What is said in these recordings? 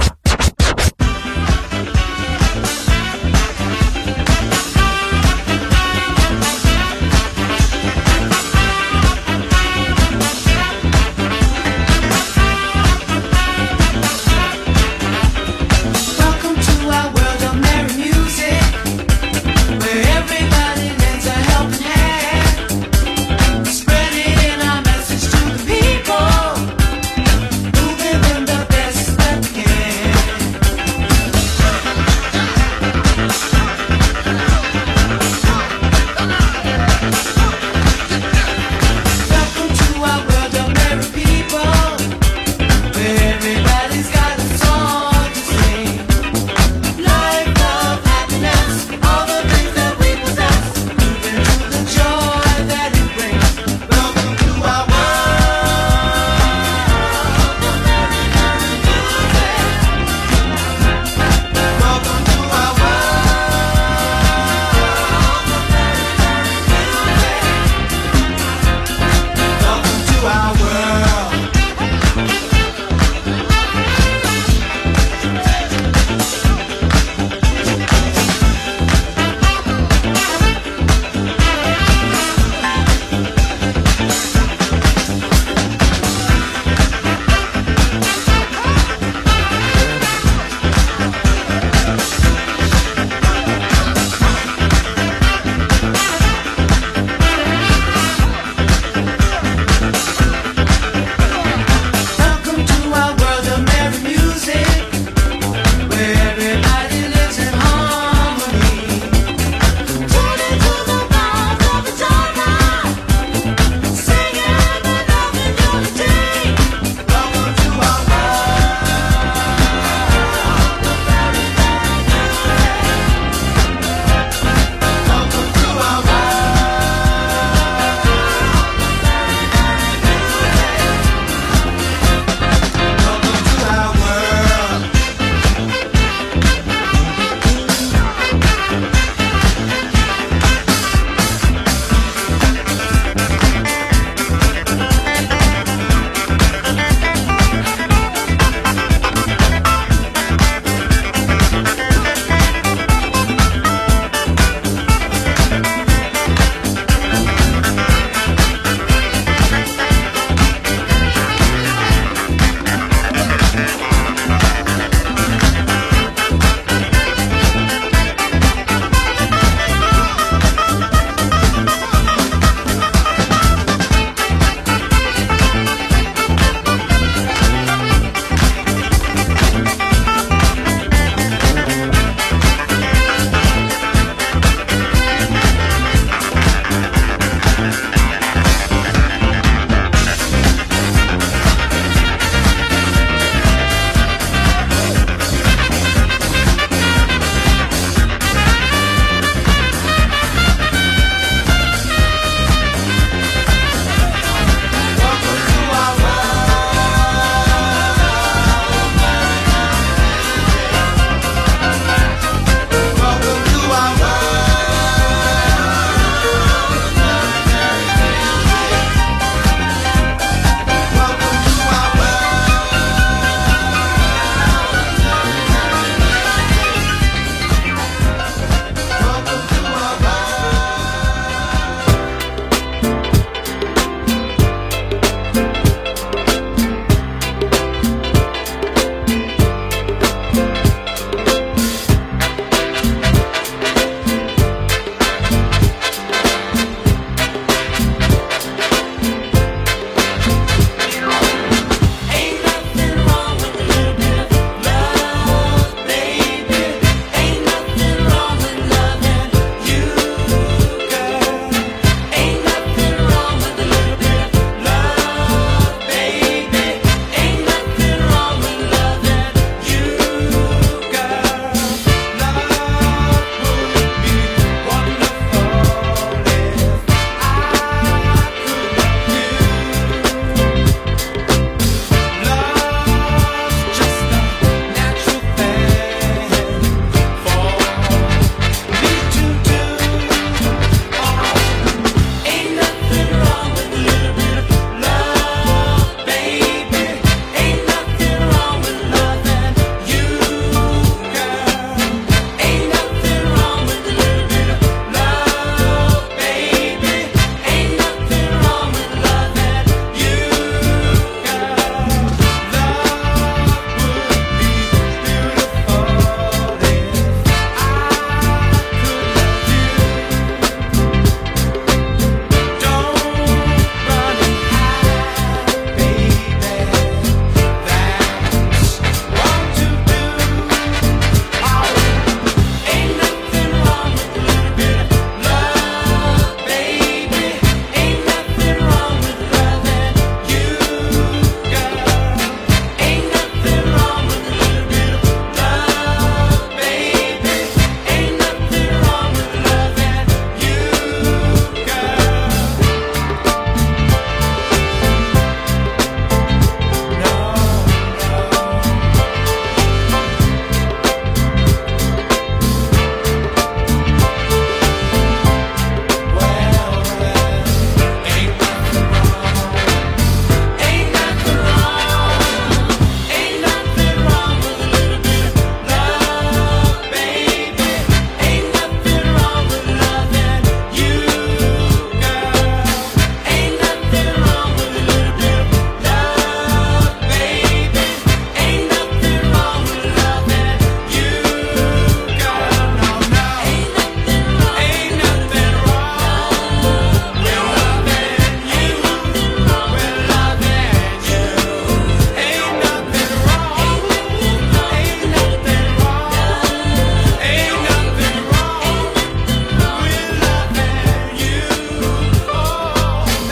Yeah.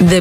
The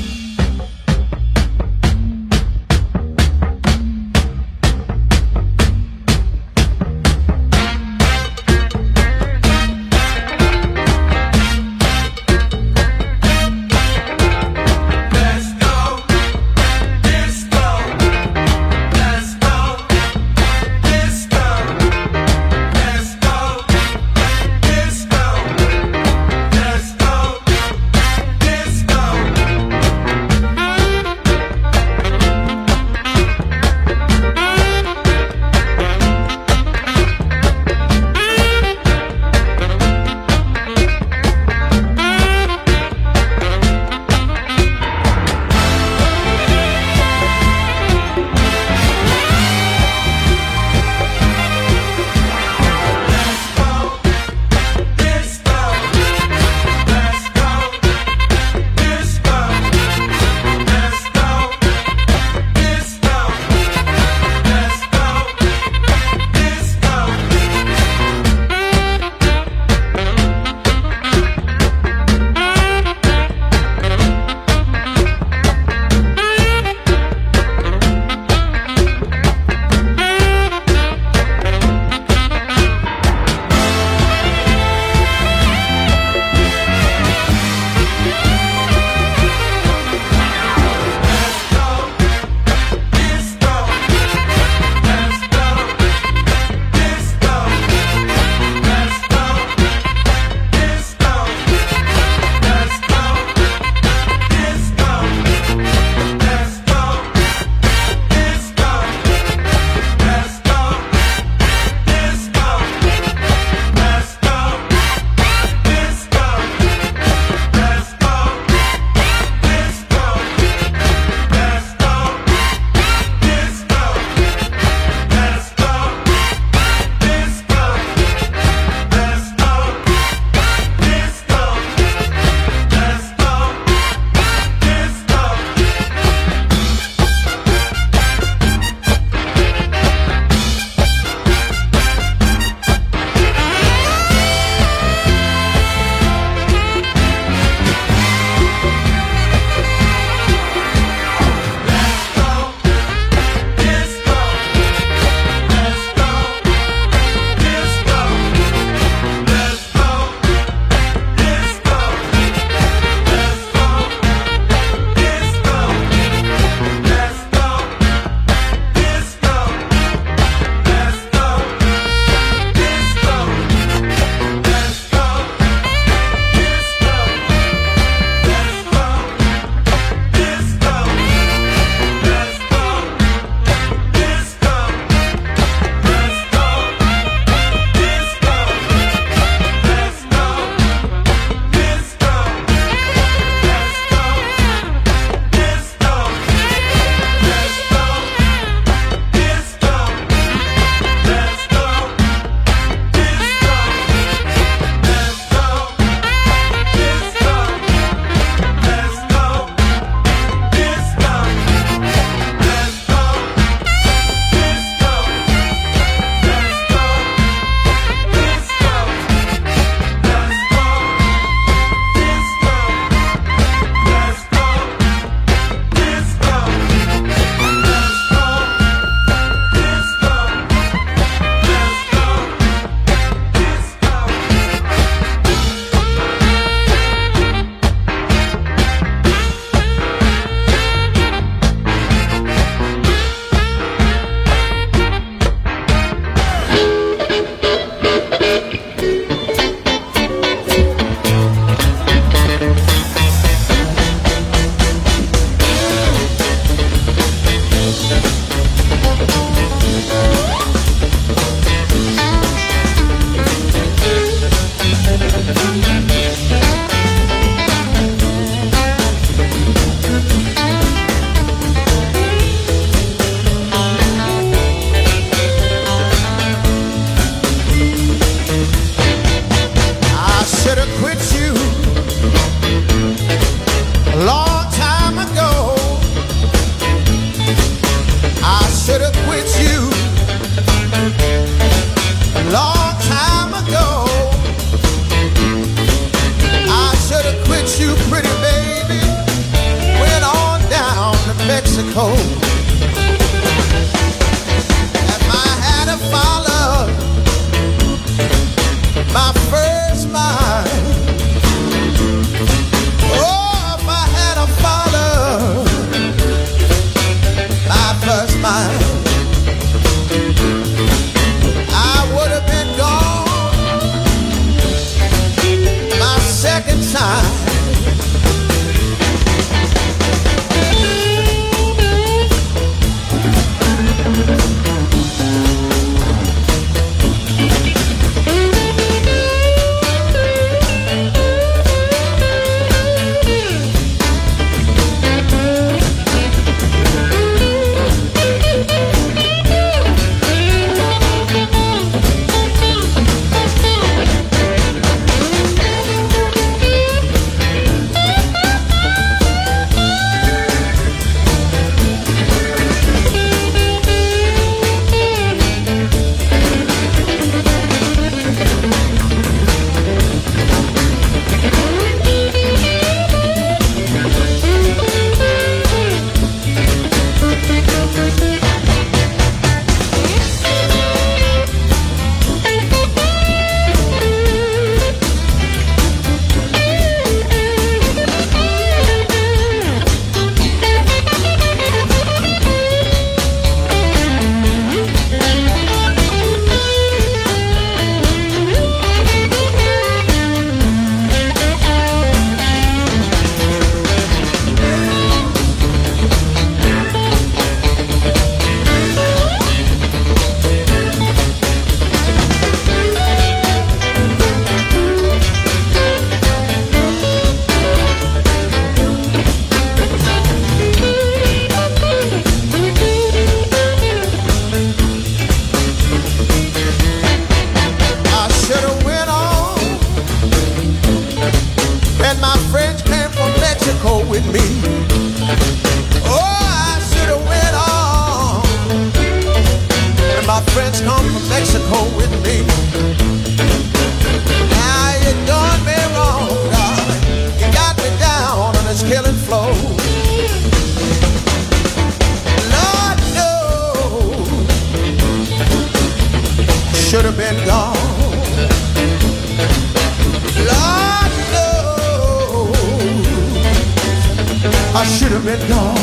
I should have been gone.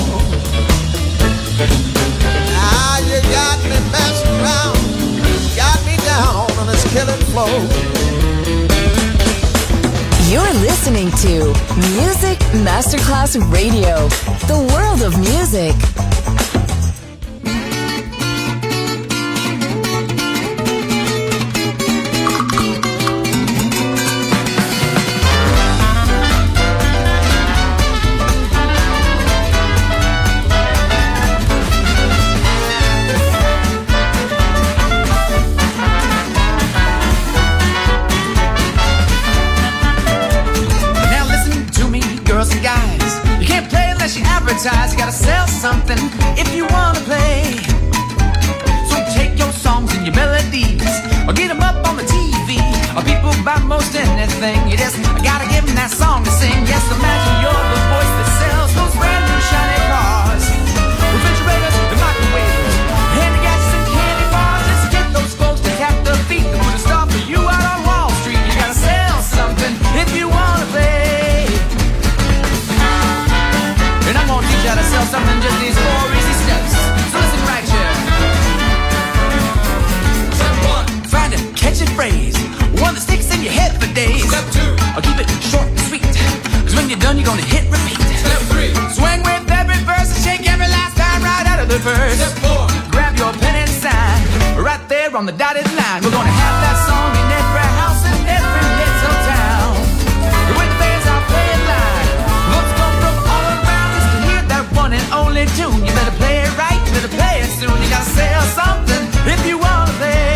Ah, you got me messing around, got me down on this killing floor. You're listening to Music Masterclass Radio, the world of music. You gotta sell something if you wanna play. So take your songs and your melodies, or get them up on the TV, or people buy most anything. You just gotta give them that song to sing. Yes, imagine you're the voice that sells those brand new shiny cars, refrigerators and microwaves, handy gadgets and candy bars. Just get those folks to tap their feet and put a star for you out on Wall Street. You gotta sell something if you wanna play. Got to sell something, just these four easy steps. So listen right here. Step one, find a catchy phrase, one that sticks in your head for days. Step two, I'll keep it short and sweet, because when you're done, you're going to hit repeat. Step three, swing with every verse and shake every last time right out of the verse. Step four, grab your pen and sign right there on the dotted line. We're going to have that song in every house and every little town. The way the fans are playing live, looks come from all around us to hear that one and only tune. You better play it right, you better play it soon. You gotta sell something if you wanna play.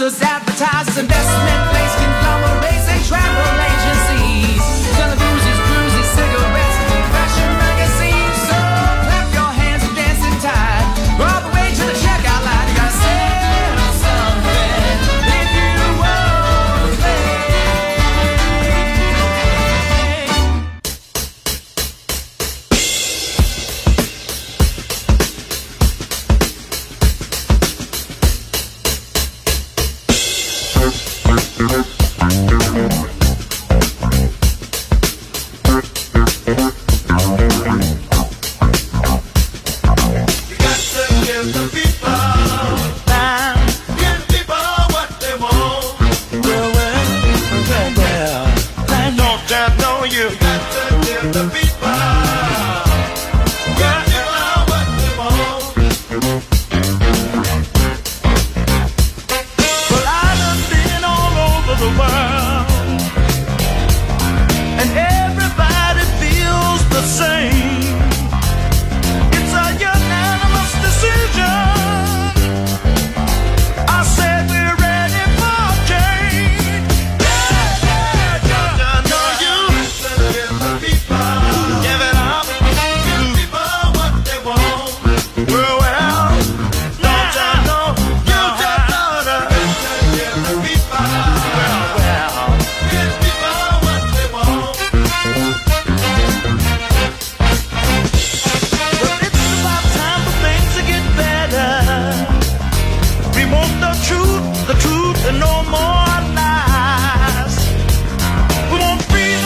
Advertisers, investment place, conglomerates, and travel agencies. Teleboozies, cruises, cigarettes, and fashion magazines. So clap your hands and dance in time, all the way to the checkout line. You gotta sell something if you wanna the truth and no more lies. We won't be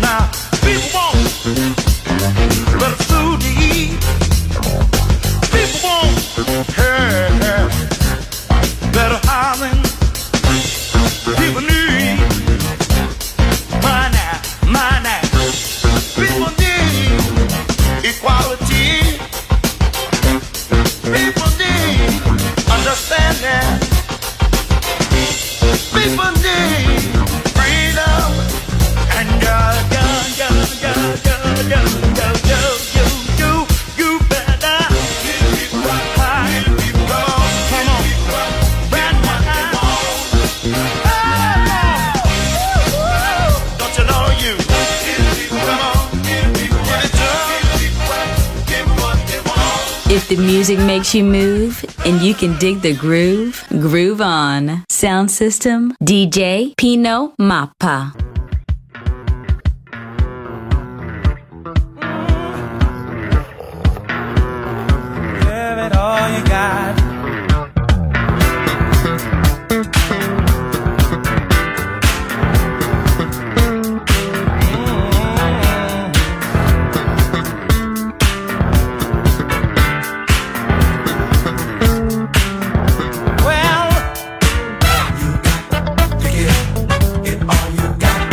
Now people want better food to eat. People want better housing. People need money. People need equality. People need understanding. People need freedom. And you better keep it right. Keep it wrong. Come on. Right now. Don't you know you? Come on. Give it to them. Give it what they want. If the music makes you move and you can dig the groove, groove on. Sound System, DJ Pino Mappa. Give it all you got. Well, you got to get all you got.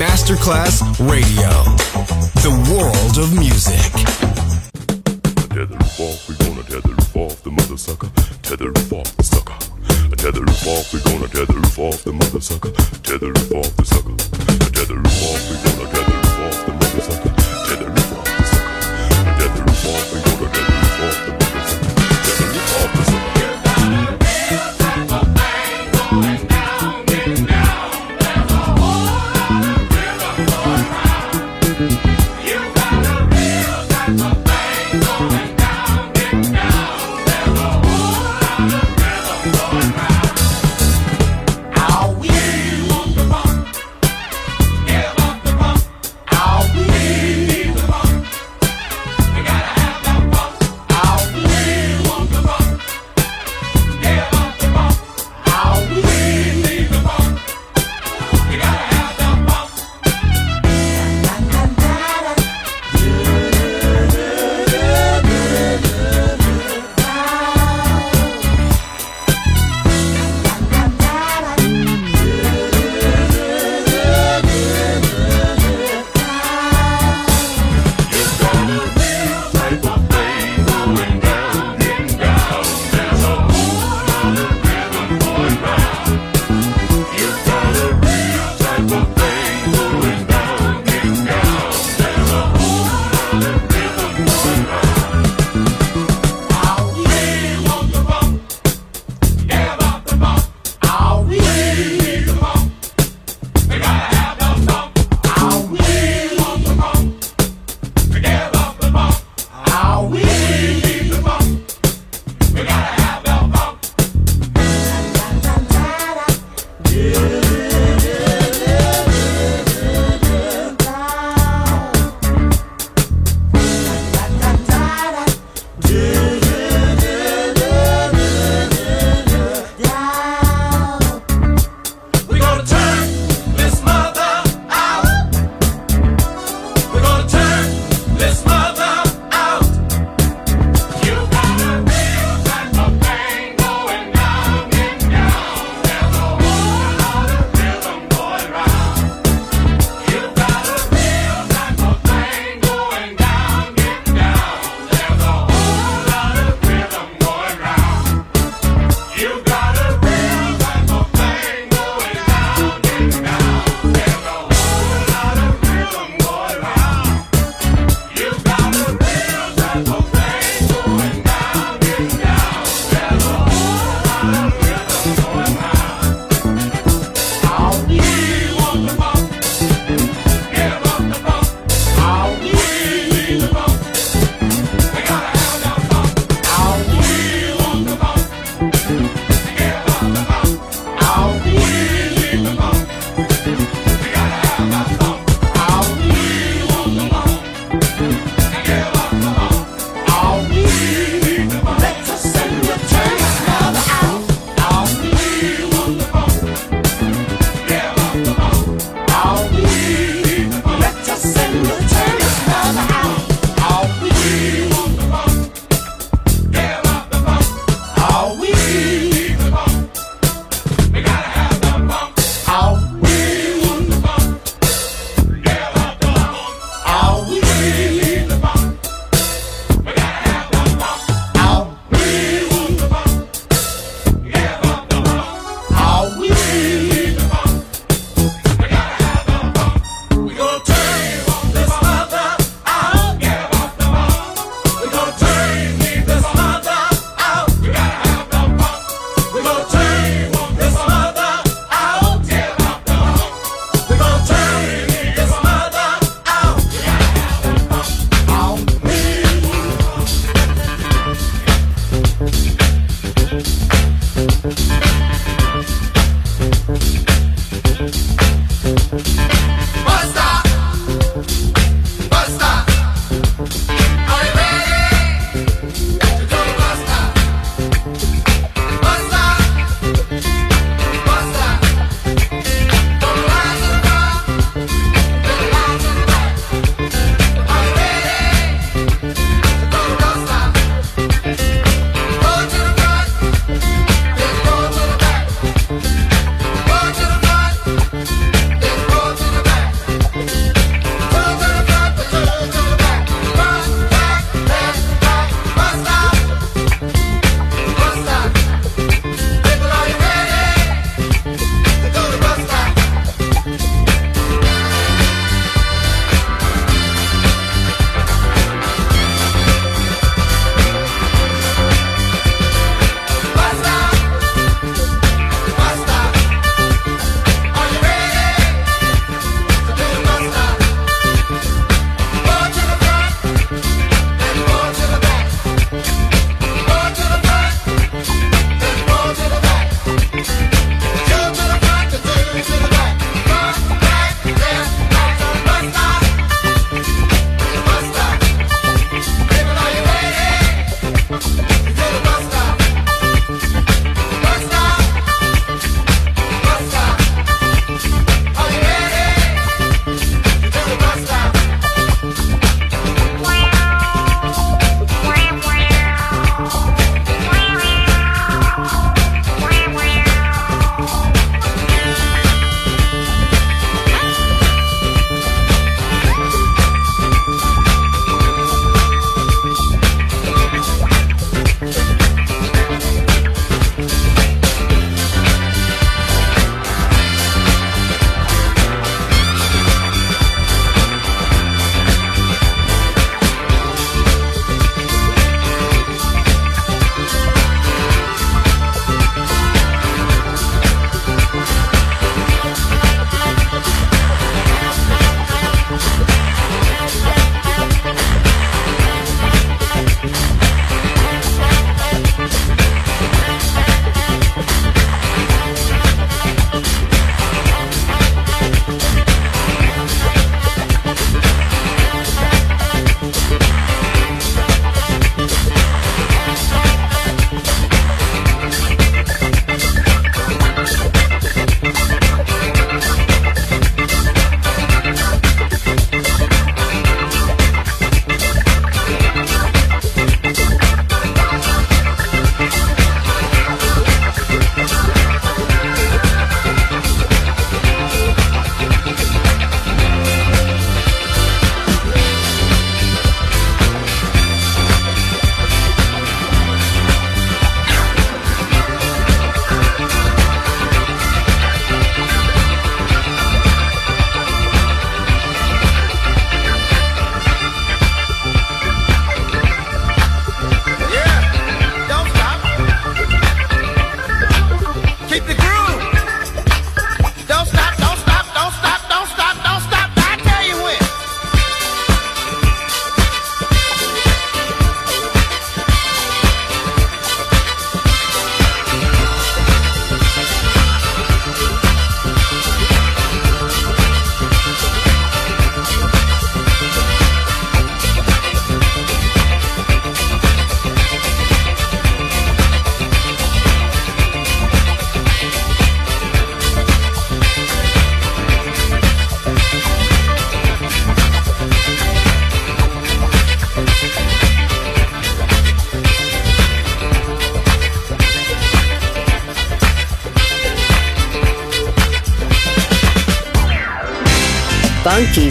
Masterclass Radio, the world of music. Tether roof off, we gonna tether roof off the mother sucker. Tether roof off the sucker. Tether roof off, we gonna tether roof off the mother sucker. Tether roof off the sucker. Tether roof off, we gonna tether roof off the mother sucker. Tether roof off the sucker. Tether roof off, we gonna tether roof off the mother sucker. Tether roof off the sucker. funky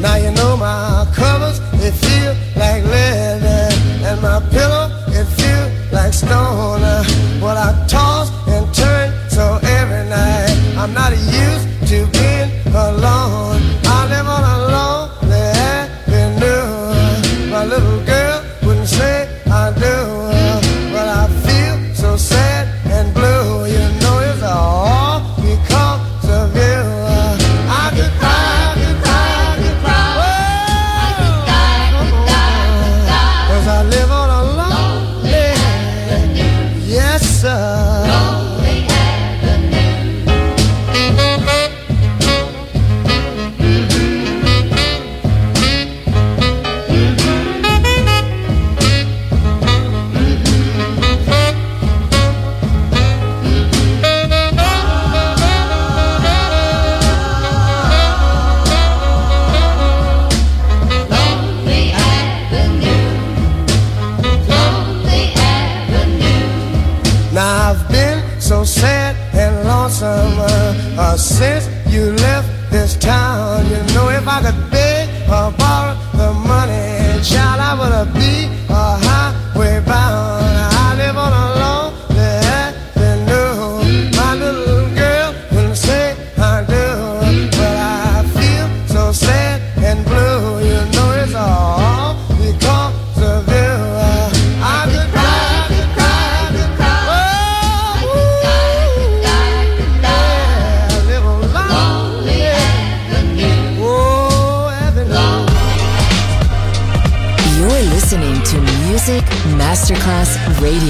Now you know my covers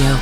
Radio.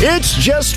It's just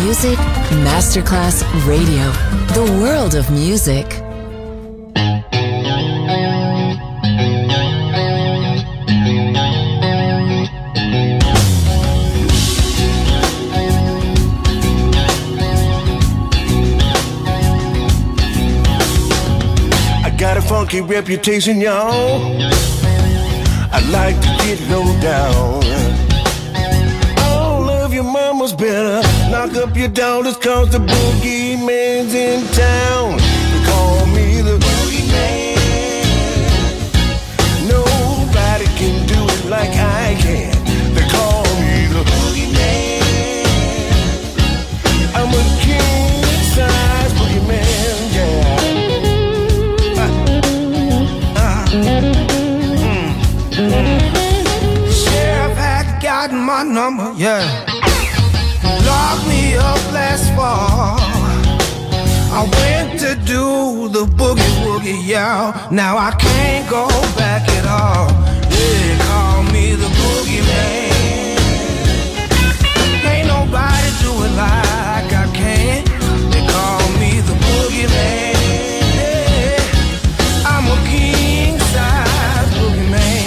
Music Masterclass Radio, the world of music. I got a funky reputation, y'all. I like to get low down. Your mama's better knock up your daughters, cause the boogeyman's in town. They call me the boogeyman. Nobody can do it like I can. They call me the boogeyman. I'm a king size boogeyman, yeah. Sheriff had gotten my number, yeah. Locked me up last fall. I went to do the boogie woogie, y'all. Now I can't go back at all. They call me the boogeyman. Ain't nobody do it like I can. They call me the boogeyman. I'm a king size boogeyman.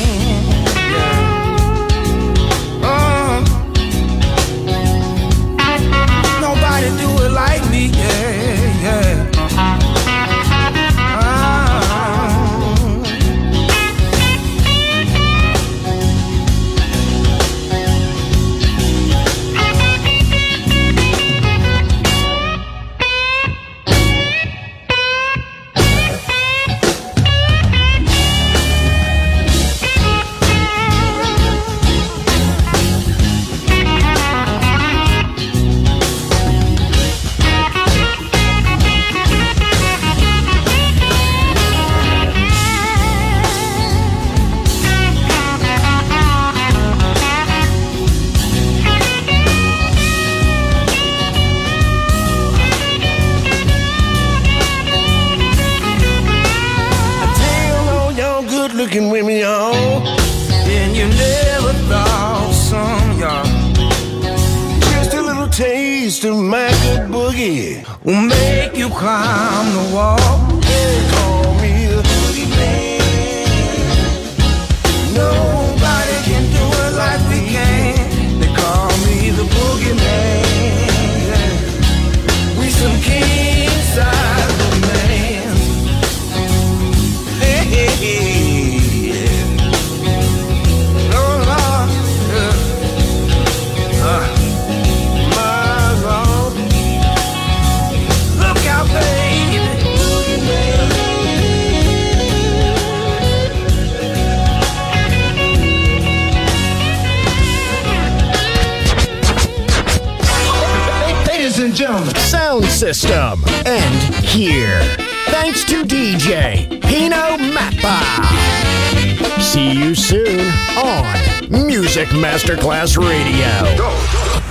looking with me on. And you never thought, some y'all, just a little taste of my good boogie will make you climb the wall. They call me the boogie man. Nobody can do it like we can. They call me the boogie man. We some king-size. Sound system, and here, thanks to DJ Pino Mappa. See you soon on Music Masterclass Radio. Go.